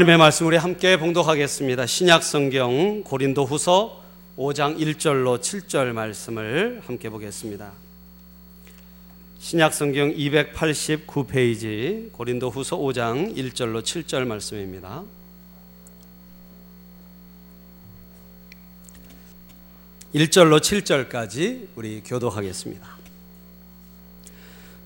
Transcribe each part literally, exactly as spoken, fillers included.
하나님의 말씀 우리 함께 봉독하겠습니다. 신약성경 고린도후서 오 장 일 절로 칠 절 말씀을 함께 보겠습니다. 신약성경 이백팔십구 페이지 고린도후서 오 장 일 절로 칠 절 말씀입니다. 일 절로 칠 절까지 우리 교독하겠습니다.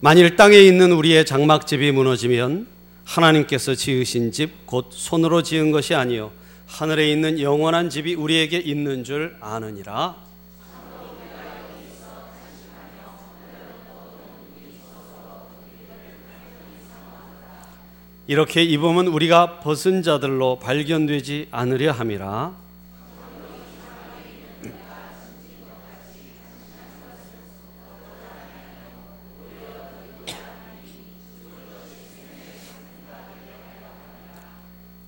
만일 땅에 있는 우리의 장막집이 무너지면 하나님께서 지으신 집 곧 손으로 지은 것이 아니요 하늘에 있는 영원한 집이 우리에게 있는 줄 아느니라. 이렇게 입으면 우리가 벗은 자들로 발견되지 않으려 함이라.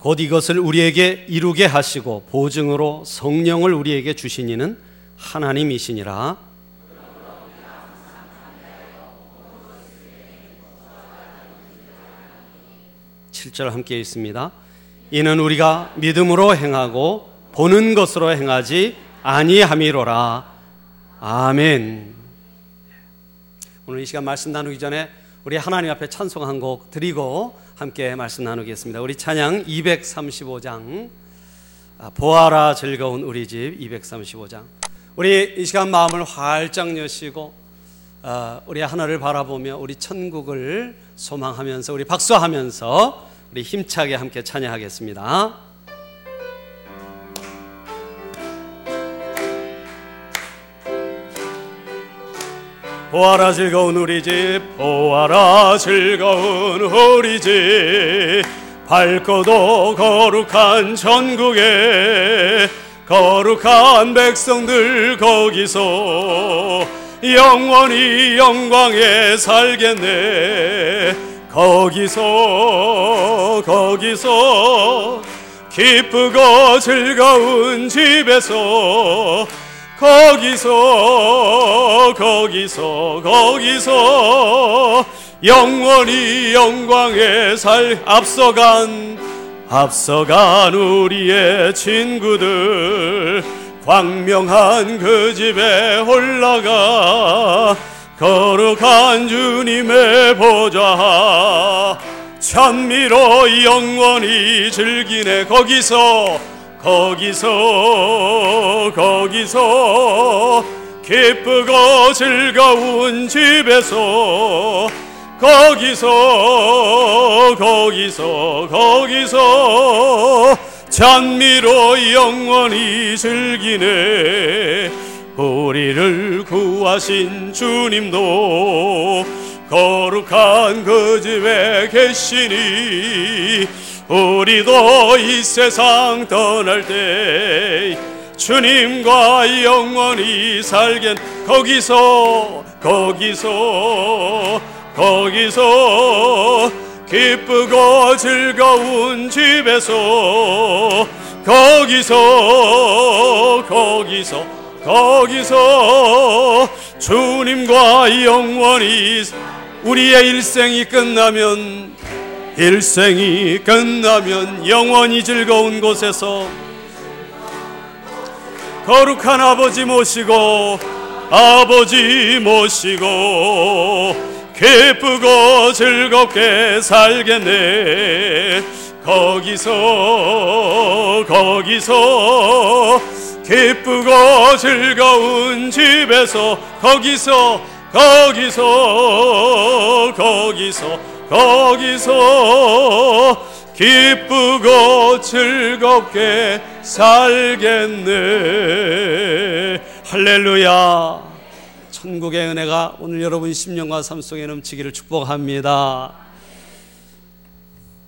곧 이것을 우리에게 이루게 하시고 보증으로 성령을 우리에게 주신 이는 하나님이시니라. 칠 절 함께 있습니다. 이는 우리가 믿음으로 행하고 보는 것으로 행하지 아니함이로라. 아멘. 오늘 이 시간 말씀 나누기 전에 우리 하나님 앞에 찬송 한 곡 드리고 함께 말씀 나누겠습니다. 우리 찬양 이백삼십오 장 보아라 즐거운 우리 집 이백삼십오 장. 우리 이 시간 마음을 활짝 여시고 우리 하늘을 바라보며 우리 천국을 소망하면서 우리 박수하면서 우리 힘차게 함께 찬양하겠습니다. 보아라 즐거운 우리 집, 보아라 즐거운 우리 집, 밝고도 거룩한 천국에 거룩한 백성들 거기서 영원히 영광에 살겠네. 거기서 거기서 기쁘고 즐거운 집에서 거기서 거기서 거기서 영원히 영광에 살. 앞서간 앞서간 우리의 친구들 광명한 그 집에 올라가 거룩한 주님의 보좌 찬미로 영원히 즐기네. 거기서 거기서 거기서 기쁘고 즐거운 집에서 거기서 거기서 거기서 찬미로 영원히 즐기네. 우리를 구하신 주님도 거룩한 그 집에 계시니 우리도 이 세상 떠날 때 주님과 영원히 살겠. 거기서 거기서 거기서 기쁘고 즐거운 집에서 거기서 거기서 거기서 주님과 영원히. 우리의 일생이 끝나면 일생이 끝나면 영원히 즐거운 곳에서 거룩한 아버지 모시고 아버지 모시고 기쁘고 즐겁게 살겠네. 거기서 거기서 기쁘고 즐거운 집에서 거기서 거기서 거기서 거기서 기쁘고 즐겁게 살겠네. 할렐루야. 천국의 은혜가 오늘 여러분 심령과 삶 속에 넘치기를 축복합니다.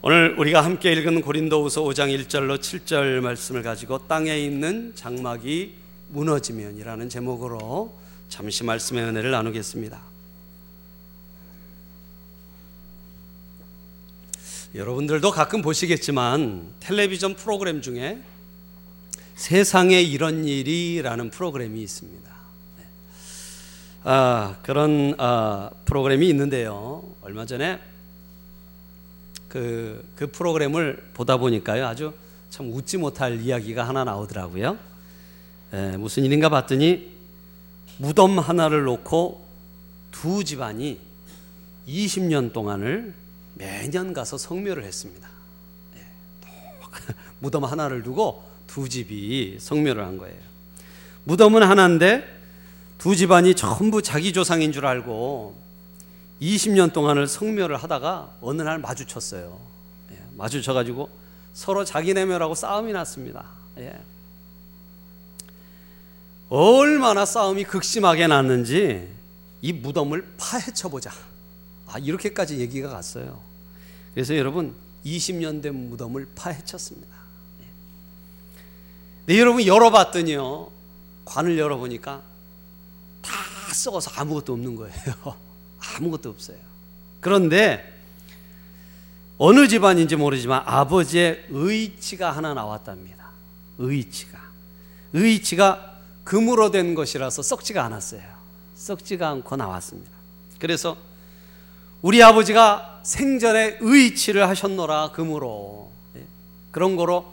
오늘 우리가 함께 읽은 고린도후서 오 장 일 절로 칠 절 말씀을 가지고 땅에 있는 장막이 무너지면 이라는 제목으로 잠시 말씀의 은혜를 나누겠습니다. 여러분들도 가끔 보시겠지만 텔레비전 프로그램 중에 세상에 이런 일이라는 프로그램이 있습니다. 아, 그런 아, 프로그램이 있는데요. 얼마 전에 그, 그 프로그램을 보다 보니까요, 아주 참 웃지 못할 이야기가 하나 나오더라고요. 에, 무슨 일인가 봤더니 무덤 하나를 놓고 두 집안이 이십 년 동안을 매년 가서 성묘를 했습니다. 예, 무덤 하나를 두고 두 집이 성묘를 한 거예요. 무덤은 하나인데 두 집안이 전부 자기 조상인 줄 알고 이십 년 동안을 성묘를 하다가 어느 날 마주쳤어요. 예, 마주쳐가지고 서로 자기네 묘라고 싸움이 났습니다. 예. 얼마나 싸움이 극심하게 났는지 이 무덤을 파헤쳐보자, 아, 이렇게까지 얘기가 갔어요. 그래서 여러분, 이십 년 된 무덤을 파헤쳤습니다. 네. 근데 여러분, 열어봤더니요, 관을 열어보니까 다 썩어서 아무것도 없는 거예요. 아무것도 없어요. 그런데 어느 집안인지 모르지만 아버지의 의치가 하나 나왔답니다. 의치가 의치가 금으로 된 것이라서 썩지가 않았어요. 썩지가 않고 나왔습니다. 그래서 우리 아버지가 생전에 의치를 하셨노라 금으로, 예, 그런 거로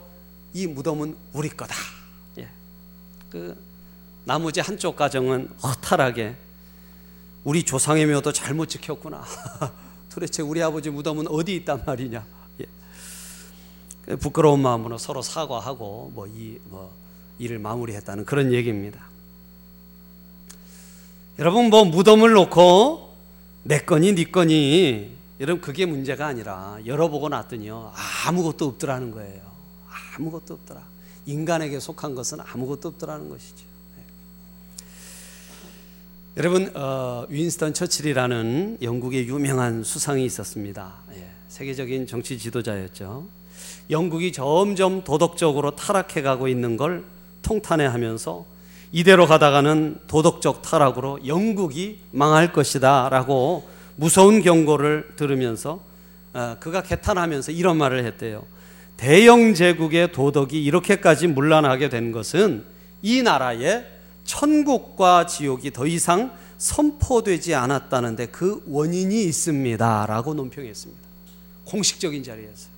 이 무덤은 우리 거다. 예. 그 나머지 한쪽 가정은 허탈하게 우리 조상의 묘도 잘못 지켰구나. 도대체 우리 아버지 무덤은 어디 있단 말이냐. 예. 부끄러운 마음으로 서로 사과하고 뭐 이 뭐 일을 마무리했다는 그런 얘기입니다. 여러분, 뭐 무덤을 놓고 내 거니 네 거니, 여러분, 그게 문제가 아니라 열어보고 났더니요, 아무것도 없더라는 거예요. 아무것도 없더라. 인간에게 속한 것은 아무것도 없더라는 것이죠. 네. 여러분, 어, 윈스턴 처칠이라는 영국의 유명한 수상이 있었습니다. 예, 세계적인 정치 지도자였죠. 영국이 점점 도덕적으로 타락해가고 있는 걸 통탄해하면서 이대로 가다가는 도덕적 타락으로 영국이 망할 것이다 라고 무서운 경고를 들으면서 그가 개탄하면서 이런 말을 했대요. 대영 제국의 도덕이 이렇게까지 문란하게 된 것은 이 나라에 천국과 지옥이 더 이상 선포되지 않았다는데 그 원인이 있습니다 라고 논평했습니다. 공식적인 자리에서.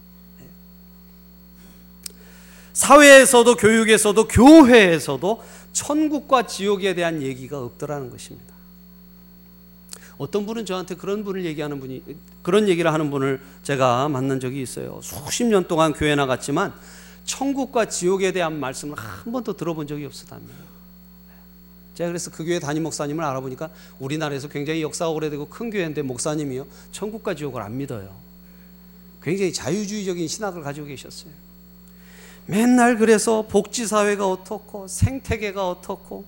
사회에서도 교육에서도 교회에서도 천국과 지옥에 대한 얘기가 없더라는 것입니다. 어떤 분은 저한테 그런 분을 얘기하는 분이, 그런 얘기를 하는 분을 제가 만난 적이 있어요. 수십 년 동안 교회 나갔지만 천국과 지옥에 대한 말씀을 한 번도 들어본 적이 없었답니다. 제가 그래서 그 교회 담임 목사님을 알아보니까 우리나라에서 굉장히 역사가 오래되고 큰 교회인데 목사님이요, 천국과 지옥을 안 믿어요. 굉장히 자유주의적인 신학을 가지고 계셨어요. 맨날 그래서 복지사회가 어떻고 생태계가 어떻고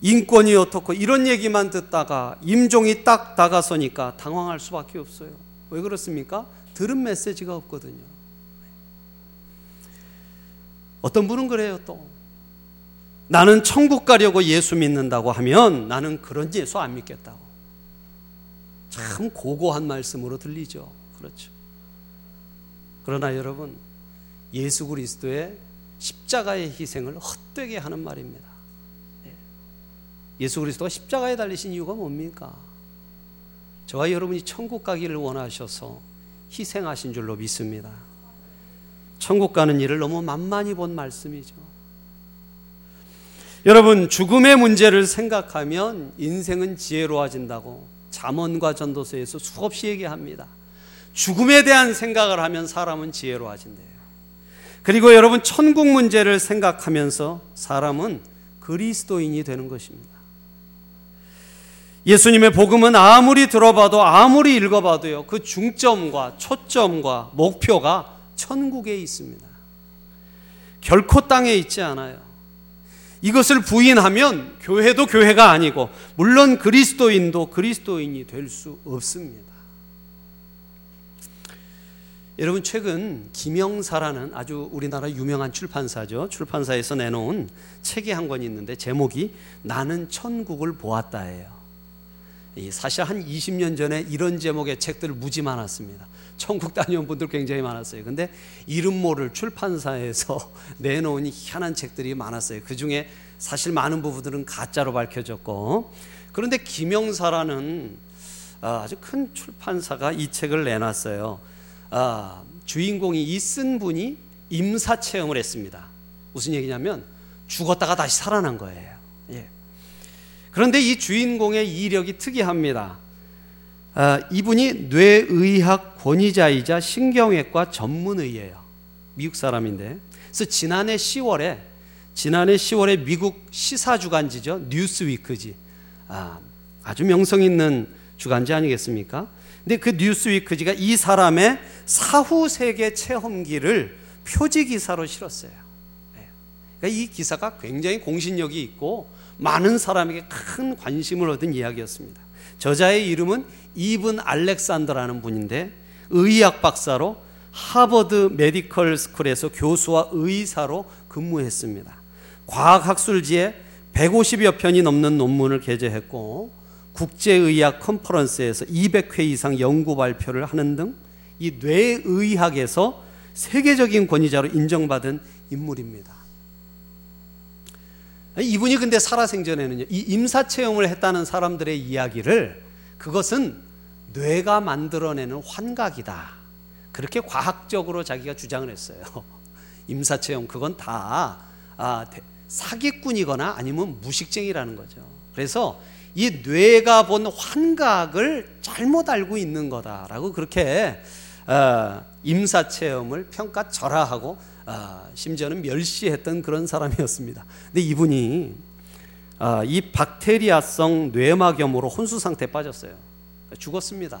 인권이 어떻고 이런 얘기만 듣다가 임종이 딱 다가서니까 당황할 수밖에 없어요. 왜 그렇습니까? 들은 메시지가 없거든요. 어떤 분은 그래요. 또 나는 천국 가려고 예수 믿는다고 하면 나는 그런 예수 안 믿겠다고. 참 고고한 말씀으로 들리죠. 그렇죠. 그러나 여러분, 예수 그리스도의 십자가의 희생을 헛되게 하는 말입니다. 예수 그리스도가 십자가에 달리신 이유가 뭡니까? 저와 여러분이 천국 가기를 원하셔서 희생하신 줄로 믿습니다. 천국 가는 일을 너무 만만히 본 말씀이죠. 여러분, 죽음의 문제를 생각하면 인생은 지혜로워진다고 잠언과 전도서에서 수없이 얘기합니다. 죽음에 대한 생각을 하면 사람은 지혜로워진대요. 그리고 여러분, 천국 문제를 생각하면서 사람은 그리스도인이 되는 것입니다. 예수님의 복음은 아무리 들어봐도 아무리 읽어봐도요, 그 중점과 초점과 목표가 천국에 있습니다. 결코 땅에 있지 않아요. 이것을 부인하면 교회도 교회가 아니고, 물론 그리스도인도 그리스도인이 될 수 없습니다. 여러분, 최근 김영사라는 아주 우리나라 유명한 출판사죠. 출판사에서 내놓은 책이 한 권이 있는데 제목이 나는 천국을 보았다예요. 사실 한 이십 년 전에 이런 제목의 책들 무지 많았습니다. 천국 다녀온 분들 굉장히 많았어요. 근데 이름 모를 출판사에서 내놓은 희한한 책들이 많았어요. 그 중에 사실 많은 부분들은 가짜로 밝혀졌고, 그런데 김영사라는 아주 큰 출판사가 이 책을 내놨어요. 어, 주인공이 이 쓴 분이 임사체험을 했습니다. 무슨 얘기냐면 죽었다가 다시 살아난 거예요. 예. 그런데 이 주인공의 이력이 특이합니다. 어, 이분이 뇌의학 권위자이자 신경외과 전문의예요. 미국 사람인데. 그래서 지난해 시월에 지난해 시월에 미국 시사주간지죠. 뉴스위크지. 아, 아주 명성 있는 주간지 아니겠습니까? 근데 그 뉴스위크지가 이 사람의 사후세계 체험기를 표지기사로 실었어요. 네. 그러니까 이 기사가 굉장히 공신력이 있고 많은 사람에게 큰 관심을 얻은 이야기였습니다. 저자의 이름은 이븐 알렉산더라는 분인데 의학 박사로 하버드 메디컬 스쿨에서 교수와 의사로 근무했습니다. 과학학술지에 백오십여 편이 넘는 논문을 게재했고 국제의학 컨퍼런스에서 이백 회 이상 연구 발표를 하는 등 이 뇌의학에서 세계적인 권위자로 인정받은 인물입니다. 이분이 근데 살아생전에는요, 이 임사체험을 했다는 사람들의 이야기를 그것은 뇌가 만들어내는 환각이다, 그렇게 과학적으로 자기가 주장을 했어요. 임사체험 그건 다 아, 사기꾼이거나 아니면 무식쟁이라는 거죠. 그래서 이 뇌가 본 환각을 잘못 알고 있는 거다라고 그렇게 어, 임사체험을 평가절하하고 어, 심지어는 멸시했던 그런 사람이었습니다. 근데 이분이 어, 이 박테리아성 뇌막염으로 혼수상태에 빠졌어요.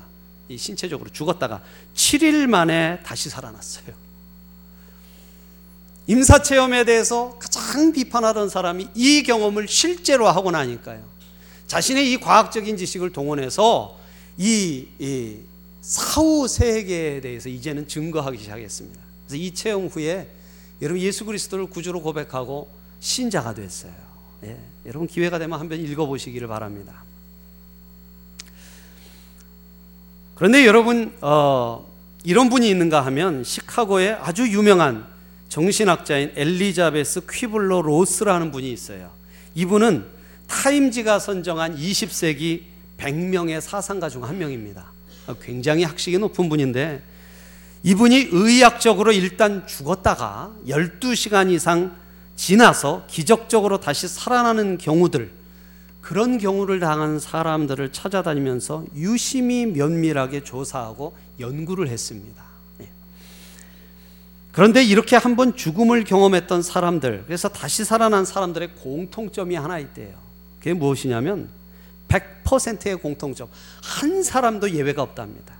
죽었습니다. 이 신체적으로 죽었다가 칠 일 만에 다시 살아났어요. 임사체험에 대해서 가장 비판하던 사람이 이 경험을 실제로 하고 나니까요, 자신의 이 과학적인 지식을 동원해서 이, 이 사후 세계에 대해서 이제는 증거하기 시작했습니다. 그래서 이 체험 후에 여러분 예수 그리스도를 구주로 고백하고 신자가 됐어요. 예, 여러분 기회가 되면 한번 읽어보시기를 바랍니다. 그런데 여러분 어, 이런 분이 있는가 하면 시카고의 아주 유명한 정신학자인 엘리자베스 퀴블러 로스라는 분이 있어요. 이분은 타임지가 선정한 이십 세기 백 명의 사상가 중 한 명입니다. 굉장히 학식이 높은 분인데 이분이 의학적으로 일단 죽었다가 열두 시간 이상 지나서 기적적으로 다시 살아나는 경우들, 그런 경우를 당한 사람들을 찾아다니면서 유심히 면밀하게 조사하고 연구를 했습니다. 그런데 이렇게 한번 죽음을 경험했던 사람들, 그래서 다시 살아난 사람들의 공통점이 하나 있대요. 그게 무엇이냐면 백 퍼센트의 공통점, 한 사람도 예외가 없답니다.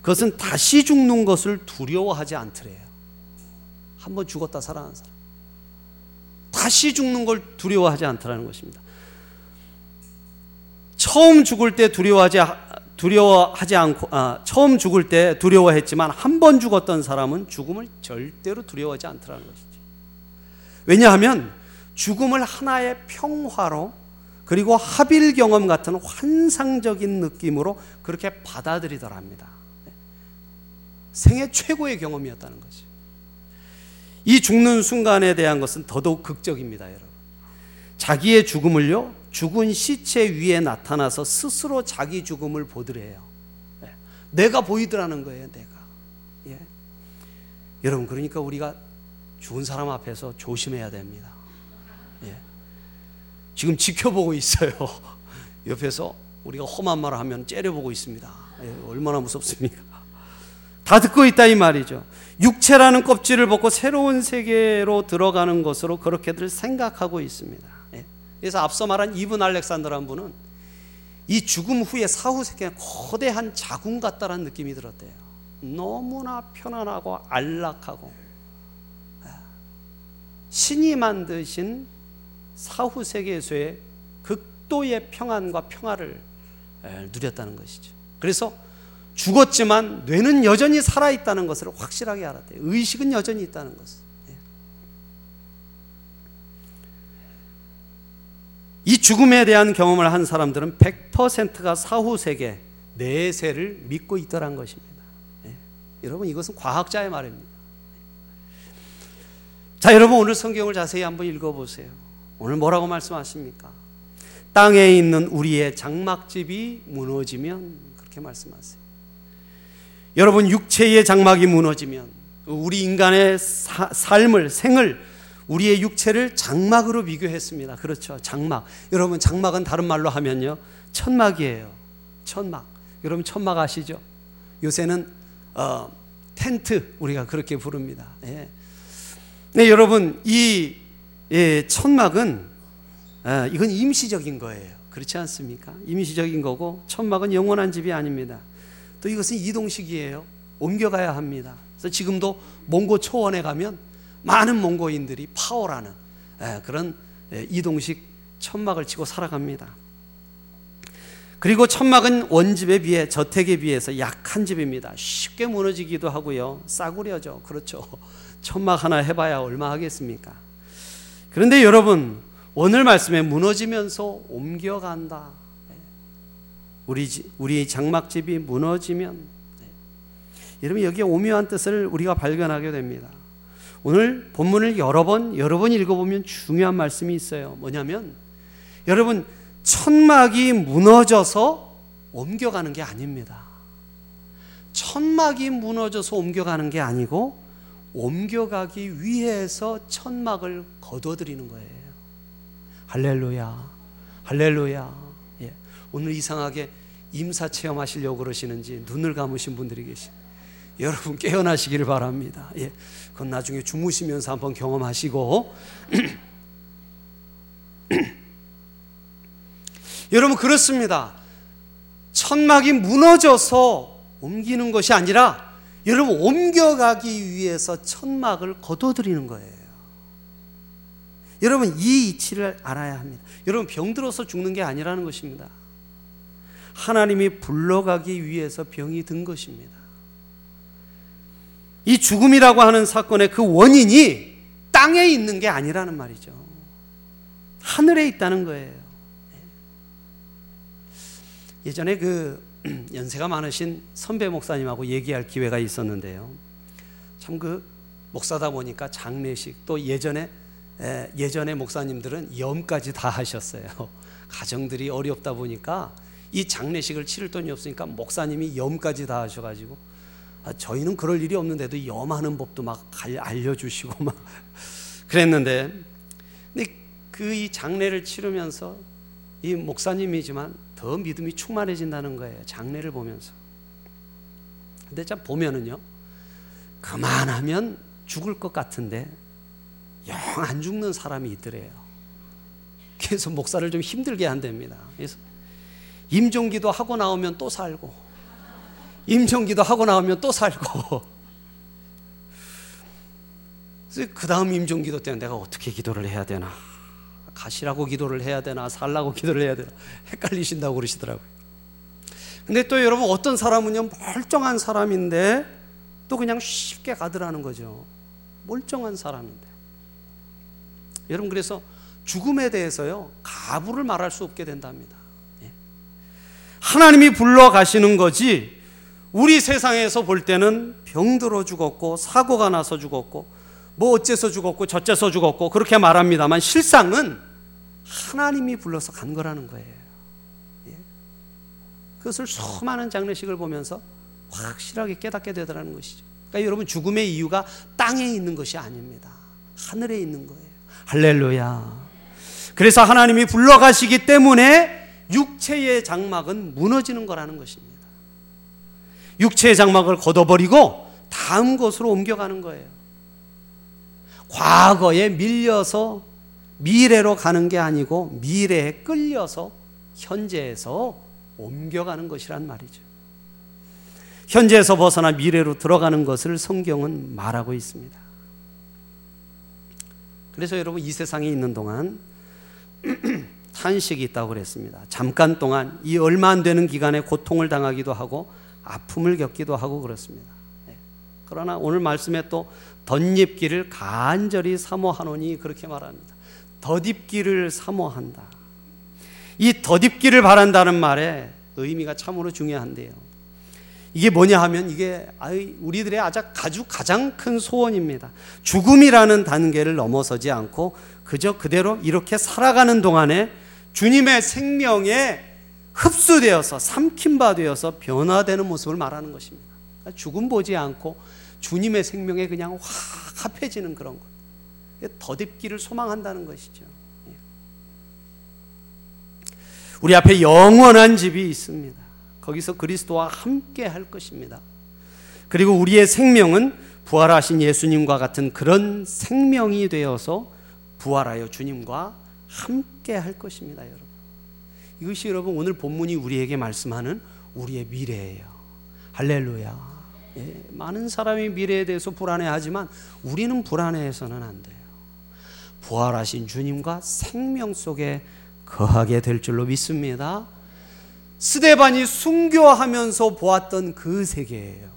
그것은 다시 죽는 것을 두려워하지 않더래요. 한번 죽었다 살아난 사람, 다시 죽는 걸 두려워하지 않더라는 것입니다. 처음 죽을 때 두려워하지 두려워하지 않고 아, 처음 죽을 때 두려워했지만 한 번 죽었던 사람은 죽음을 절대로 두려워하지 않더라는 것이죠. 왜냐하면 죽음을 하나의 평화로, 그리고 하빌 경험 같은 환상적인 느낌으로 그렇게 받아들이더랍니다. 생애 최고의 경험이었다는 거죠. 이 죽는 순간에 대한 것은 더더욱 극적입니다, 여러분. 자기의 죽음을요, 죽은 시체 위에 나타나서 스스로 자기 죽음을 보더래요. 내가 보이더라는 거예요, 내가. 예. 여러분, 그러니까 우리가 죽은 사람 앞에서 조심해야 됩니다. 예. 지금 지켜보고 있어요. 옆에서 우리가 험한 말을 하면 째려보고 있습니다. 예, 얼마나 무섭습니까? 다 듣고 있다 이 말이죠. 육체라는 껍질을 벗고 새로운 세계로 들어가는 것으로 그렇게들 생각하고 있습니다. 예. 그래서 앞서 말한 이븐 알렉산더라는 분은 이 죽음 후에 사후 세계에 거대한 자궁 같다라는 느낌이 들었대요. 너무나 편안하고 안락하고 신이 만드신 사후 세계에서의 극도의 평안과 평화를 누렸다는 것이죠. 그래서 죽었지만 뇌는 여전히 살아있다는 것을 확실하게 알았대요. 의식은 여전히 있다는 것을. 이 죽음에 대한 경험을 한 사람들은 백 퍼센트가 사후 세계, 내세를 믿고 있더란 것입니다. 여러분 이것은 과학자의 말입니다. 자, 여러분 오늘 성경을 자세히 한번 읽어보세요. 오늘 뭐라고 말씀하십니까? 땅에 있는 우리의 장막집이 무너지면, 그렇게 말씀하세요. 여러분, 육체의 장막이 무너지면 우리 인간의 사, 삶을, 생을, 우리의 육체를 장막으로 비교했습니다. 그렇죠, 장막. 여러분, 장막은 다른 말로 하면요, 천막이에요. 천막. 여러분, 천막 아시죠? 요새는 어, 텐트, 우리가 그렇게 부릅니다. 예. 네, 여러분, 이 예, 천막은 아, 이건 임시적인 거예요. 그렇지 않습니까? 임시적인 거고, 천막은 영원한 집이 아닙니다. 또 이것은 이동식이에요. 옮겨가야 합니다. 그래서 지금도 몽고 초원에 가면 많은 몽고인들이 파오라는 예, 그런 예, 이동식 천막을 치고 살아갑니다. 그리고 천막은 원집에 비해, 저택에 비해서 약한 집입니다. 쉽게 무너지기도 하고요, 싸구려죠. 그렇죠, 천막 하나 해봐야 얼마 하겠습니까? 그런데 여러분, 오늘 말씀에 무너지면서 옮겨간다, 우리, 우리 장막집이 무너지면, 여러분, 여기에 오묘한 뜻을 우리가 발견하게 됩니다. 오늘 본문을 여러 번 여러 번 읽어보면 중요한 말씀이 있어요. 뭐냐면, 여러분, 천막이 무너져서 옮겨가는 게 아닙니다. 천막이 무너져서 옮겨가는 게 아니고, 옮겨가기 위해서 천막을 거둬들이는 거예요. 할렐루야, 할렐루야. 예. 오늘 이상하게 임사 체험하시려고 그러시는지 눈을 감으신 분들이 계십니다. 여러분, 깨어나시기를 바랍니다. 예. 그건 나중에 주무시면서 한번 경험하시고. 여러분, 그렇습니다. 천막이 무너져서 옮기는 것이 아니라, 여러분, 옮겨가기 위해서 천막을 거둬들이는 거예요. 여러분, 이 이치를 알아야 합니다. 여러분, 병들어서 죽는 게 아니라는 것입니다. 하나님이 불러가기 위해서 병이 든 것입니다. 이 죽음이라고 하는 사건의 그 원인이 땅에 있는 게 아니라는 말이죠. 하늘에 있다는 거예요. 예전에 그 연세가 많으신 선배 목사님하고 얘기할 기회가 있었는데요, 참 그 목사다 보니까 장례식, 또 예전에 예전에 목사님들은 염까지 다 하셨어요. 가정들이 어렵다 보니까 이 장례식을 치를 돈이 없으니까 목사님이 염까지 다 하셔가지고, 저희는 그럴 일이 없는데도 염하는 법도 막 알려주시고 막 그랬는데, 근데 그 이 장례를 치르면서 이 목사님이지만 더 믿음이 충만해진다는 거예요, 장례를 보면서. 근데 참 보면은요, 그만하면 죽을 것 같은데 영 안 죽는 사람이 있더래요. 그래서 목사를 좀 힘들게 한답니다. 그래서 임종기도 하고 나오면 또 살고, 임종기도 하고 나오면 또 살고. 그래서 그 다음 임종기도 때는 내가 어떻게 기도를 해야 되나, 가시라고 기도를 해야 되나, 살라고 기도를 해야 되나, 헷갈리신다고 그러시더라고요. 근데 또 여러분, 어떤 사람은요, 멀쩡한 사람인데 또 그냥 쉽게 가더라는 거죠. 멀쩡한 사람인데. 여러분, 그래서 죽음에 대해서요, 가부를 말할 수 없게 된답니다. 예. 하나님이 불러가시는 거지, 우리 세상에서 볼 때는 병들어 죽었고, 사고가 나서 죽었고, 뭐 어째서 죽었고 저째서 죽었고 그렇게 말합니다만, 실상은 하나님이 불러서 간 거라는 거예요. 예. 그것을 수많은 장례식을 보면서 확실하게 깨닫게 되더라는 것이죠. 그러니까 여러분, 죽음의 이유가 땅에 있는 것이 아닙니다. 하늘에 있는 거예요. 할렐루야. 그래서 하나님이 불러가시기 때문에 육체의 장막은 무너지는 거라는 것입니다. 육체의 장막을 걷어버리고 다음 곳으로 옮겨가는 거예요. 과거에 밀려서 미래로 가는 게 아니고, 미래에 끌려서 현재에서 옮겨가는 것이란 말이죠. 현재에서 벗어나 미래로 들어가는 것을 성경은 말하고 있습니다. 그래서 여러분, 이 세상에 있는 동안 탄식이 있다고 그랬습니다. 잠깐 동안, 이 얼마 안 되는 기간에 고통을 당하기도 하고 아픔을 겪기도 하고 그렇습니다. 네. 그러나 오늘 말씀에 또 덧입기를 간절히 사모하노니, 그렇게 말합니다. 덧입기를 사모한다. 이 덧입기를 바란다는 말의 의미가 참으로 중요한데요, 이게 뭐냐 하면, 이게 우리들의 아주 가장 큰 소원입니다. 죽음이라는 단계를 넘어서지 않고 그저 그대로 이렇게 살아가는 동안에 주님의 생명에 흡수되어서, 삼킨바 되어서 변화되는 모습을 말하는 것입니다. 죽음 보지 않고 주님의 생명에 그냥 확 합해지는 그런 것, 덧입기를 소망한다는 것이죠. 우리 앞에 영원한 집이 있습니다. 거기서 그리스도와 함께 할 것입니다. 그리고 우리의 생명은 부활하신 예수님과 같은 그런 생명이 되어서 부활하여 주님과 함께 할 것입니다. 여러분, 이것이 여러분 오늘 본문이 우리에게 말씀하는 우리의 미래예요. 할렐루야. 예, 많은 사람이 미래에 대해서 불안해하지만 우리는 불안해해서는 안 돼요. 부활하신 주님과 생명 속에 거하게 될 줄로 믿습니다. 스데반이 순교하면서 보았던 그 세계예요.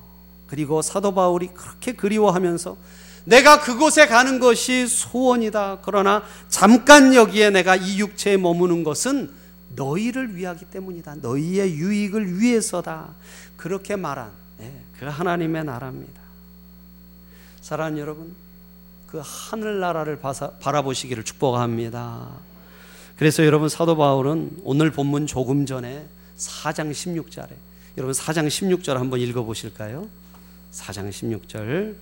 그리고 사도 바울이 그렇게 그리워하면서 내가 그곳에 가는 것이 소원이다. 그러나 잠깐 여기에 내가 이 육체에 머무는 것은 너희를 위하기 때문이다. 너희의 유익을 위해서다. 그렇게 말한 그 하나님의 나라입니다. 사랑하는 여러분, 그 하늘나라를 바라보시기를 축복합니다. 그래서 여러분 사도 바울은 오늘 본문 조금 전에 사 장 십육 절에 여러분 사 장 십육 절 한번 읽어보실까요? 사 장 십육 절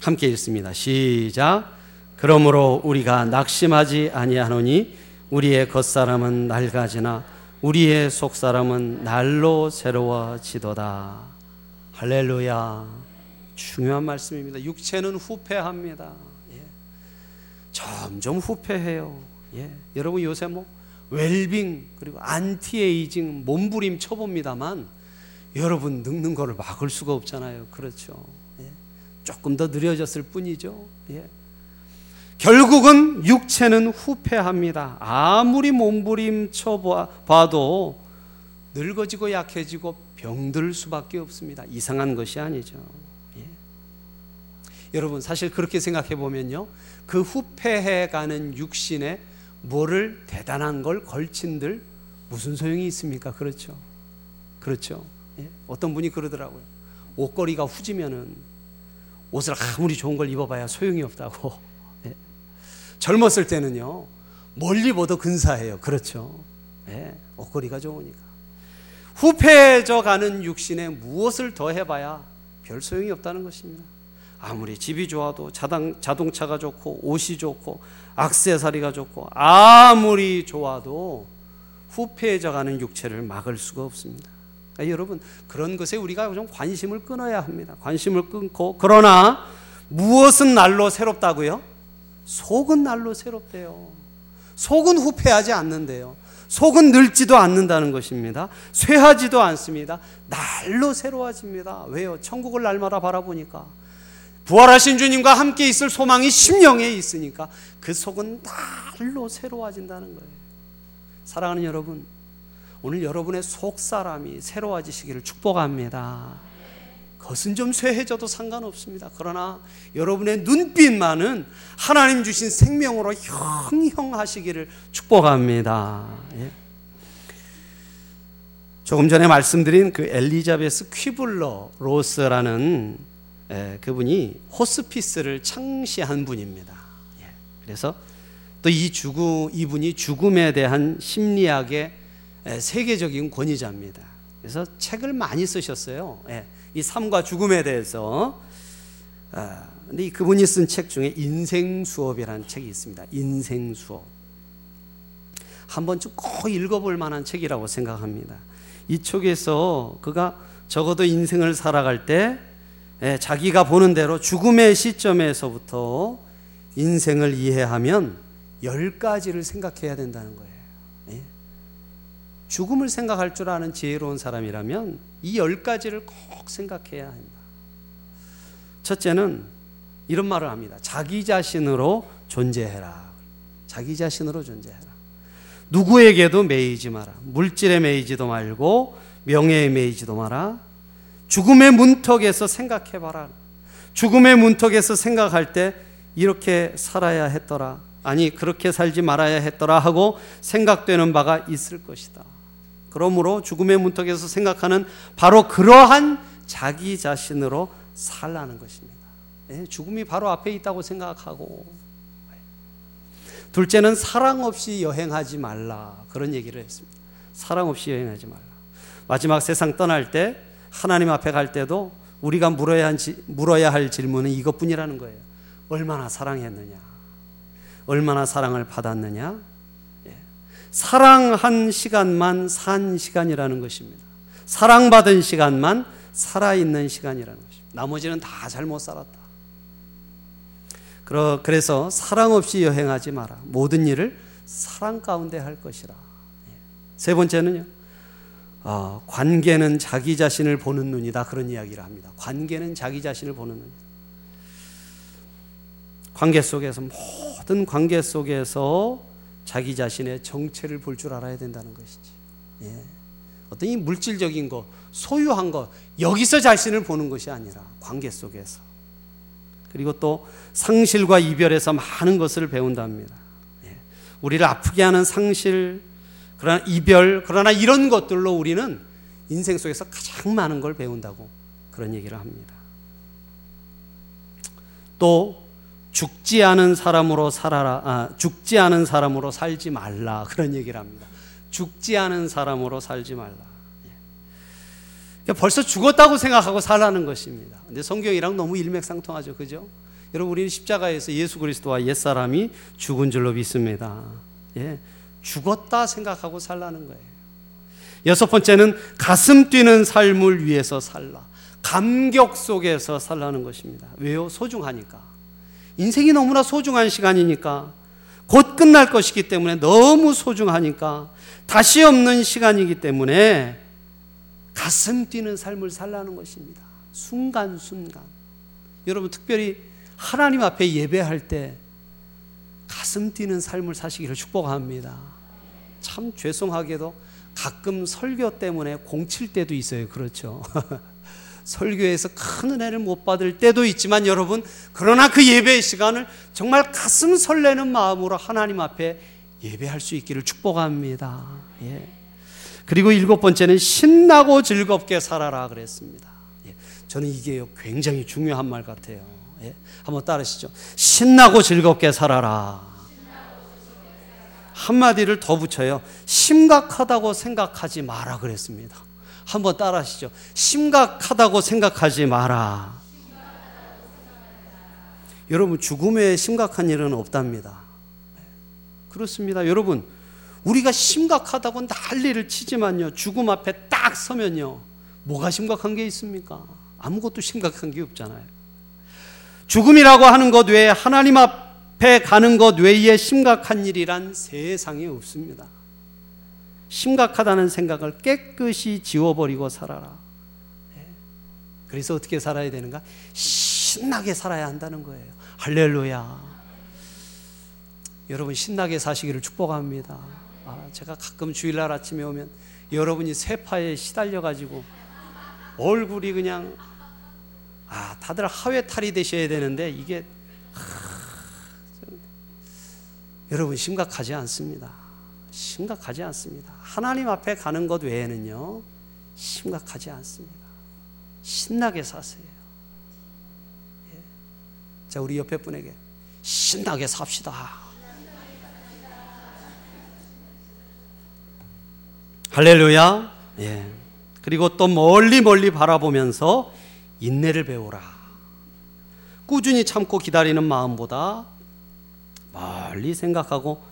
함께 읽습니다. 시작. 그러므로 우리가 낙심하지 아니하노니 우리의 겉사람은 낡아지나 우리의 속사람은 날로 새로워지도다. 할렐루야. 중요한 말씀입니다. 육체는 후패합니다. 점점 후패해요. 예. 여러분 요새 뭐 웰빙 그리고 안티에이징 몸부림 쳐봅니다만 여러분 늙는 거를 막을 수가 없잖아요. 그렇죠. 예. 조금 더 느려졌을 뿐이죠. 예. 결국은 육체는 후패합니다. 아무리 몸부림 쳐봐도 늙어지고 약해지고 병들 수밖에 없습니다. 이상한 것이 아니죠. 여러분 사실 그렇게 생각해 보면요, 그 후패해가는 육신에 뭐를 대단한 걸 걸친들 무슨 소용이 있습니까? 그렇죠, 그렇죠. 예? 어떤 분이 그러더라고요. 옷걸이가 후지면은 옷을 아무리 좋은 걸 입어봐야 소용이 없다고. 예? 젊었을 때는요, 멀리 보도 근사해요. 그렇죠. 예? 옷걸이가 좋으니까. 후패해져 가는 육신에 무엇을 더해봐야 별 소용이 없다는 것입니다. 아무리 집이 좋아도 자당, 자동차가 좋고 옷이 좋고 액세서리가 좋고 아무리 좋아도 후패해져가는 육체를 막을 수가 없습니다. 그러니까 여러분 그런 것에 우리가 좀 관심을 끊어야 합니다. 관심을 끊고, 그러나 무엇은 날로 새롭다고요? 속은 날로 새롭대요. 속은 후패하지 않는데요, 속은 늙지도 않는다는 것입니다. 쇠하지도 않습니다. 날로 새로워집니다. 왜요? 천국을 날마다 바라보니까 부활하신 주님과 함께 있을 소망이 심령에 있으니까 그 속은 날로 새로워진다는 거예요. 사랑하는 여러분, 오늘 여러분의 속사람이 새로워지시기를 축복합니다. 겉은 좀 쇠해져도 상관없습니다. 그러나 여러분의 눈빛만은 하나님 주신 생명으로 형형하시기를 축복합니다. 예. 조금 전에 말씀드린 그 엘리자베스 퀴블러 로스라는 예, 그분이 호스피스를 창시한 분입니다. 예, 그래서 또 이 죽음, 이분이 죽음에 대한 심리학의 예, 세계적인 권위자입니다. 그래서 책을 많이 쓰셨어요. 예, 이 삶과 죽음에 대해서. 아, 근데 그분이 쓴 책 중에 인생 수업이라는 책이 있습니다. 인생 수업. 한 번쯤 꼭 읽어볼 만한 책이라고 생각합니다. 이쪽에서 그가 적어도 인생을 살아갈 때 예, 자기가 보는 대로 죽음의 시점에서부터 인생을 이해하면 열 가지를 생각해야 된다는 거예요. 예? 죽음을 생각할 줄 아는 지혜로운 사람이라면 이 열 가지를 꼭 생각해야 합니다. 첫째는 이런 말을 합니다. 자기 자신으로 존재해라. 자기 자신으로 존재해라. 누구에게도 매이지 마라. 물질에 매이지도 말고 명예에 매이지도 마라. 죽음의 문턱에서 생각해봐라. 죽음의 문턱에서 생각할 때 이렇게 살아야 했더라, 아니 그렇게 살지 말아야 했더라 하고 생각되는 바가 있을 것이다. 그러므로 죽음의 문턱에서 생각하는 바로 그러한 자기 자신으로 살라는 것입니다. 죽음이 바로 앞에 있다고 생각하고. 둘째는 사랑 없이 여행하지 말라. 그런 얘기를 했습니다. 사랑 없이 여행하지 말라. 마지막 세상 떠날 때 하나님 앞에 갈 때도 우리가 물어야 한, 물어야 할 질문은 이것뿐이라는 거예요. 얼마나 사랑했느냐? 얼마나 사랑을 받았느냐? 예. 사랑한 시간만 산 시간이라는 것입니다. 사랑받은 시간만 살아있는 시간이라는 것입니다. 나머지는 다 잘못 살았다. 그래서 사랑 없이 여행하지 마라. 모든 일을 사랑 가운데 할 것이라. 세 번째는요, 어, 관계는 자기 자신을 보는 눈이다. 그런 이야기를 합니다. 관계는 자기 자신을 보는 눈이다. 관계 속에서, 모든 관계 속에서 자기 자신의 정체를 볼 줄 알아야 된다는 것이지. 예. 어떤 이 물질적인 거, 소유한 거, 여기서 자신을 보는 것이 아니라 관계 속에서. 그리고 또 상실과 이별에서 많은 것을 배운답니다. 예. 우리를 아프게 하는 상실, 그러나 이별, 그러나 이런 것들로 우리는 인생 속에서 가장 많은 걸 배운다고 그런 얘기를 합니다. 또 죽지 않은 사람으로 살아라, 아, 죽지 않은 사람으로 살지 말라 그런 얘기를 합니다. 죽지 않은 사람으로 살지 말라. 예. 그러니까 벌써 죽었다고 생각하고 살라는 것입니다. 근데 성경이랑 너무 일맥상통하죠, 그죠? 여러분, 우리는 십자가에서 예수 그리스도와 옛사람이 죽은 줄로 믿습니다. 예. 죽었다 생각하고 살라는 거예요. 여섯 번째는 가슴 뛰는 삶을 위해서 살라. 감격 속에서 살라는 것입니다. 왜요? 소중하니까. 인생이 너무나 소중한 시간이니까, 곧 끝날 것이기 때문에, 너무 소중하니까, 다시 없는 시간이기 때문에 가슴 뛰는 삶을 살라는 것입니다. 순간순간. 여러분, 특별히 하나님 앞에 예배할 때 가슴 뛰는 삶을 사시기를 축복합니다. 참 죄송하게도 가끔 설교 때문에 공칠 때도 있어요. 그렇죠? 설교에서 큰 은혜를 못 받을 때도 있지만, 여러분, 그러나 그 예배의 시간을 정말 가슴 설레는 마음으로 하나님 앞에 예배할 수 있기를 축복합니다. 예. 그리고 일곱 번째는 신나고 즐겁게 살아라 그랬습니다. 예. 저는 이게 굉장히 중요한 말 같아요. 예. 한번 따르시죠. 신나고 즐겁게 살아라. 한마디를 더 붙여요. 심각하다고 생각하지 마라 그랬습니다. 한번 따라하시죠. 심각하다고 생각하지 마라. 여러분, 죽음에 심각한 일은 없답니다. 그렇습니다. 여러분, 우리가 심각하다고 난리를 치지만요, 죽음 앞에 딱 서면요, 뭐가 심각한 게 있습니까? 아무것도 심각한 게 없잖아요. 죽음이라고 하는 것 외에, 하나님 앞 앞에 가는 것 외에 심각한 일이란 세상에 없습니다. 심각하다는 생각을 깨끗이 지워버리고 살아라. 그래서 어떻게 살아야 되는가? 신나게 살아야 한다는 거예요. 할렐루야. 여러분, 신나게 사시기를 축복합니다. 아, 제가 가끔 주일날 아침에 오면 여러분이 세파에 시달려가지고 얼굴이 그냥, 아, 다들 하회탈이 되셔야 되는데, 이게 여러분, 심각하지 않습니다. 심각하지 않습니다. 하나님 앞에 가는 것 외에는요, 심각하지 않습니다. 신나게 사세요. 예. 자, 우리 옆에 분에게 신나게 삽시다. 할렐루야. 예. 그리고 또 멀리 멀리 바라보면서 인내를 배우라. 꾸준히 참고 기다리는 마음보다 멀리 생각하고,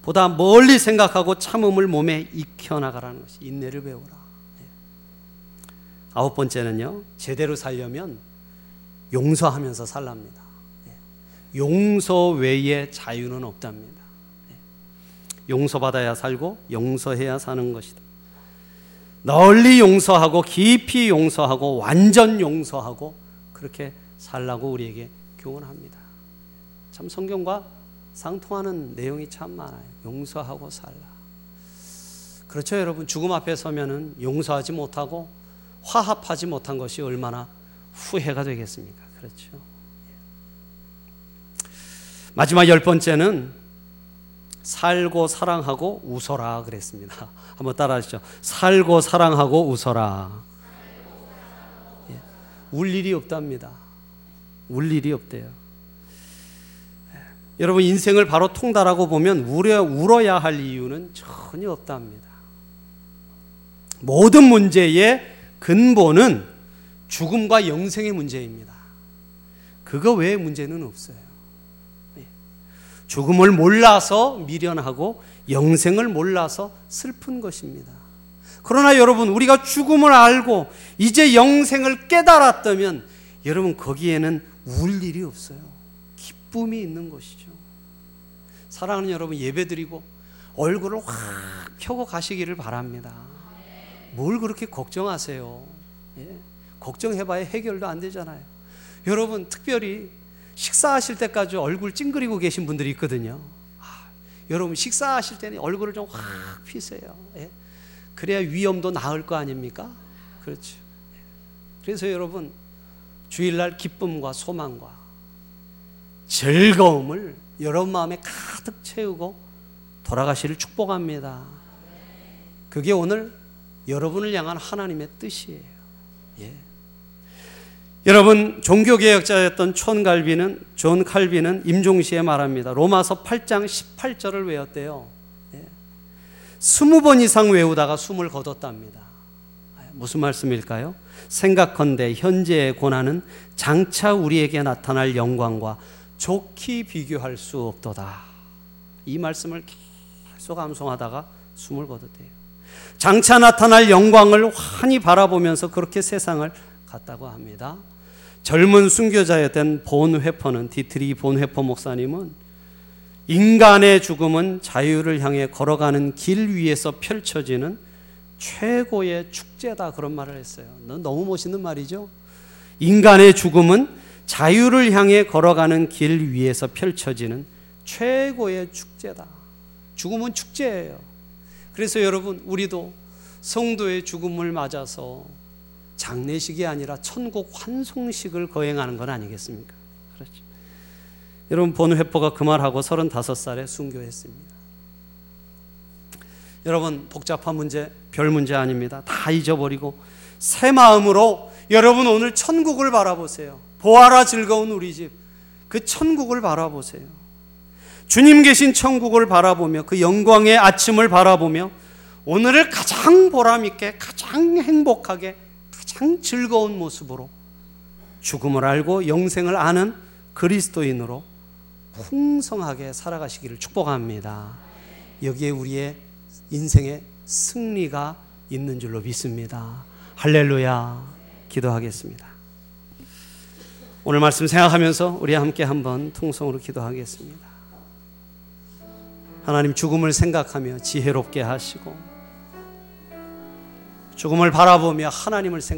보다 멀리 생각하고 참음을 몸에 익혀나가라는 것이, 인내를 배우라. 예. 아홉 번째는요, 제대로 살려면 용서하면서 살랍니다. 예. 용서 외에 자유는 없답니다. 예. 용서받아야 살고 용서해야 사는 것이다. 널리 용서하고 깊이 용서하고 완전 용서하고 그렇게 살라고 우리에게 교훈합니다. 참 성경과 상통하는 내용이 참 많아요. 용서하고 살라. 그렇죠, 여러분. 죽음 앞에 서면은 용서하지 못하고 화합하지 못한 것이 얼마나 후회가 되겠습니까? 그렇죠. 마지막 열 번째는 살고 사랑하고 웃어라 그랬습니다. 한번 따라하시죠. 살고 사랑하고 웃어라. 예. 울 일이 없답니다. 울 일이 없대요. 여러분, 인생을 바로 통달하고 보면 울어야, 울어야 할 이유는 전혀 없답니다. 모든 문제의 근본은 죽음과 영생의 문제입니다. 그거 외에 문제는 없어요. 죽음을 몰라서 미련하고 영생을 몰라서 슬픈 것입니다. 그러나 여러분, 우리가 죽음을 알고 이제 영생을 깨달았다면 여러분, 거기에는 울 일이 없어요. 기쁨이 있는 것이죠. 사랑하는 여러분, 예배드리고 얼굴을 확 펴고 가시기를 바랍니다. 뭘 그렇게 걱정하세요? 예? 걱정해봐야 해결도 안 되잖아요. 여러분, 특별히 식사하실 때까지 얼굴 찡그리고 계신 분들이 있거든요. 아, 여러분, 식사하실 때는 얼굴을 좀 확 피세요. 예? 그래야 위험도 나을 거 아닙니까? 그렇죠. 그래서 여러분, 주일날 기쁨과 소망과 즐거움을 여러분 마음에 가득 채우고 돌아가시를 축복합니다. 그게 오늘 여러분을 향한 하나님의 뜻이에요. 예. 여러분, 종교개혁자였던 존 칼빈은, 존 칼빈은 임종시에 말합니다. 로마서 팔 장 십팔 절을 외웠대요. 예. 스무 번 이상 외우다가 숨을 거뒀답니다. 무슨 말씀일까요? 생각컨대 현재의 고난은 장차 우리에게 나타날 영광과 좋게 비교할 수 없도다. 이 말씀을 계속 암송하다가 숨을 거뒀대요. 장차 나타날 영광을 환히 바라보면서 그렇게 세상을 갔다고 합니다. 젊은 순교자였던 본회퍼는, 디트리 본회퍼 목사님은 인간의 죽음은 자유를 향해 걸어가는 길 위에서 펼쳐지는 최고의 축제다, 그런 말을 했어요. 너무 멋있는 말이죠. 인간의 죽음은 자유를 향해 걸어가는 길 위에서 펼쳐지는 최고의 축제다. 죽음은 축제예요. 그래서 여러분, 우리도 성도의 죽음을 맞아서 장례식이 아니라 천국 환송식을 거행하는 건 아니겠습니까? 그렇죠. 여러분, 본회퍼가 그 말하고 서른다섯 살에 순교했습니다. 여러분, 복잡한 문제, 별 문제 아닙니다. 다 잊어버리고 새 마음으로 여러분, 오늘 천국을 바라보세요. 보아라 즐거운 우리 집, 그 천국을 바라보세요. 주님 계신 천국을 바라보며 그 영광의 아침을 바라보며 오늘을 가장 보람있게, 가장 행복하게, 가장 즐거운 모습으로 죽음을 알고 영생을 아는 그리스도인으로 풍성하게 살아가시기를 축복합니다. 여기에 우리의 인생의 승리가 있는 줄로 믿습니다. 할렐루야. 기도하겠습니다. 오늘 말씀 생각하면서 우리 함께 한번 통성으로 기도하겠습니다. 하나님, 죽음을 생각하며 지혜롭게 하시고 죽음을 바라보며 하나님을 생각하시고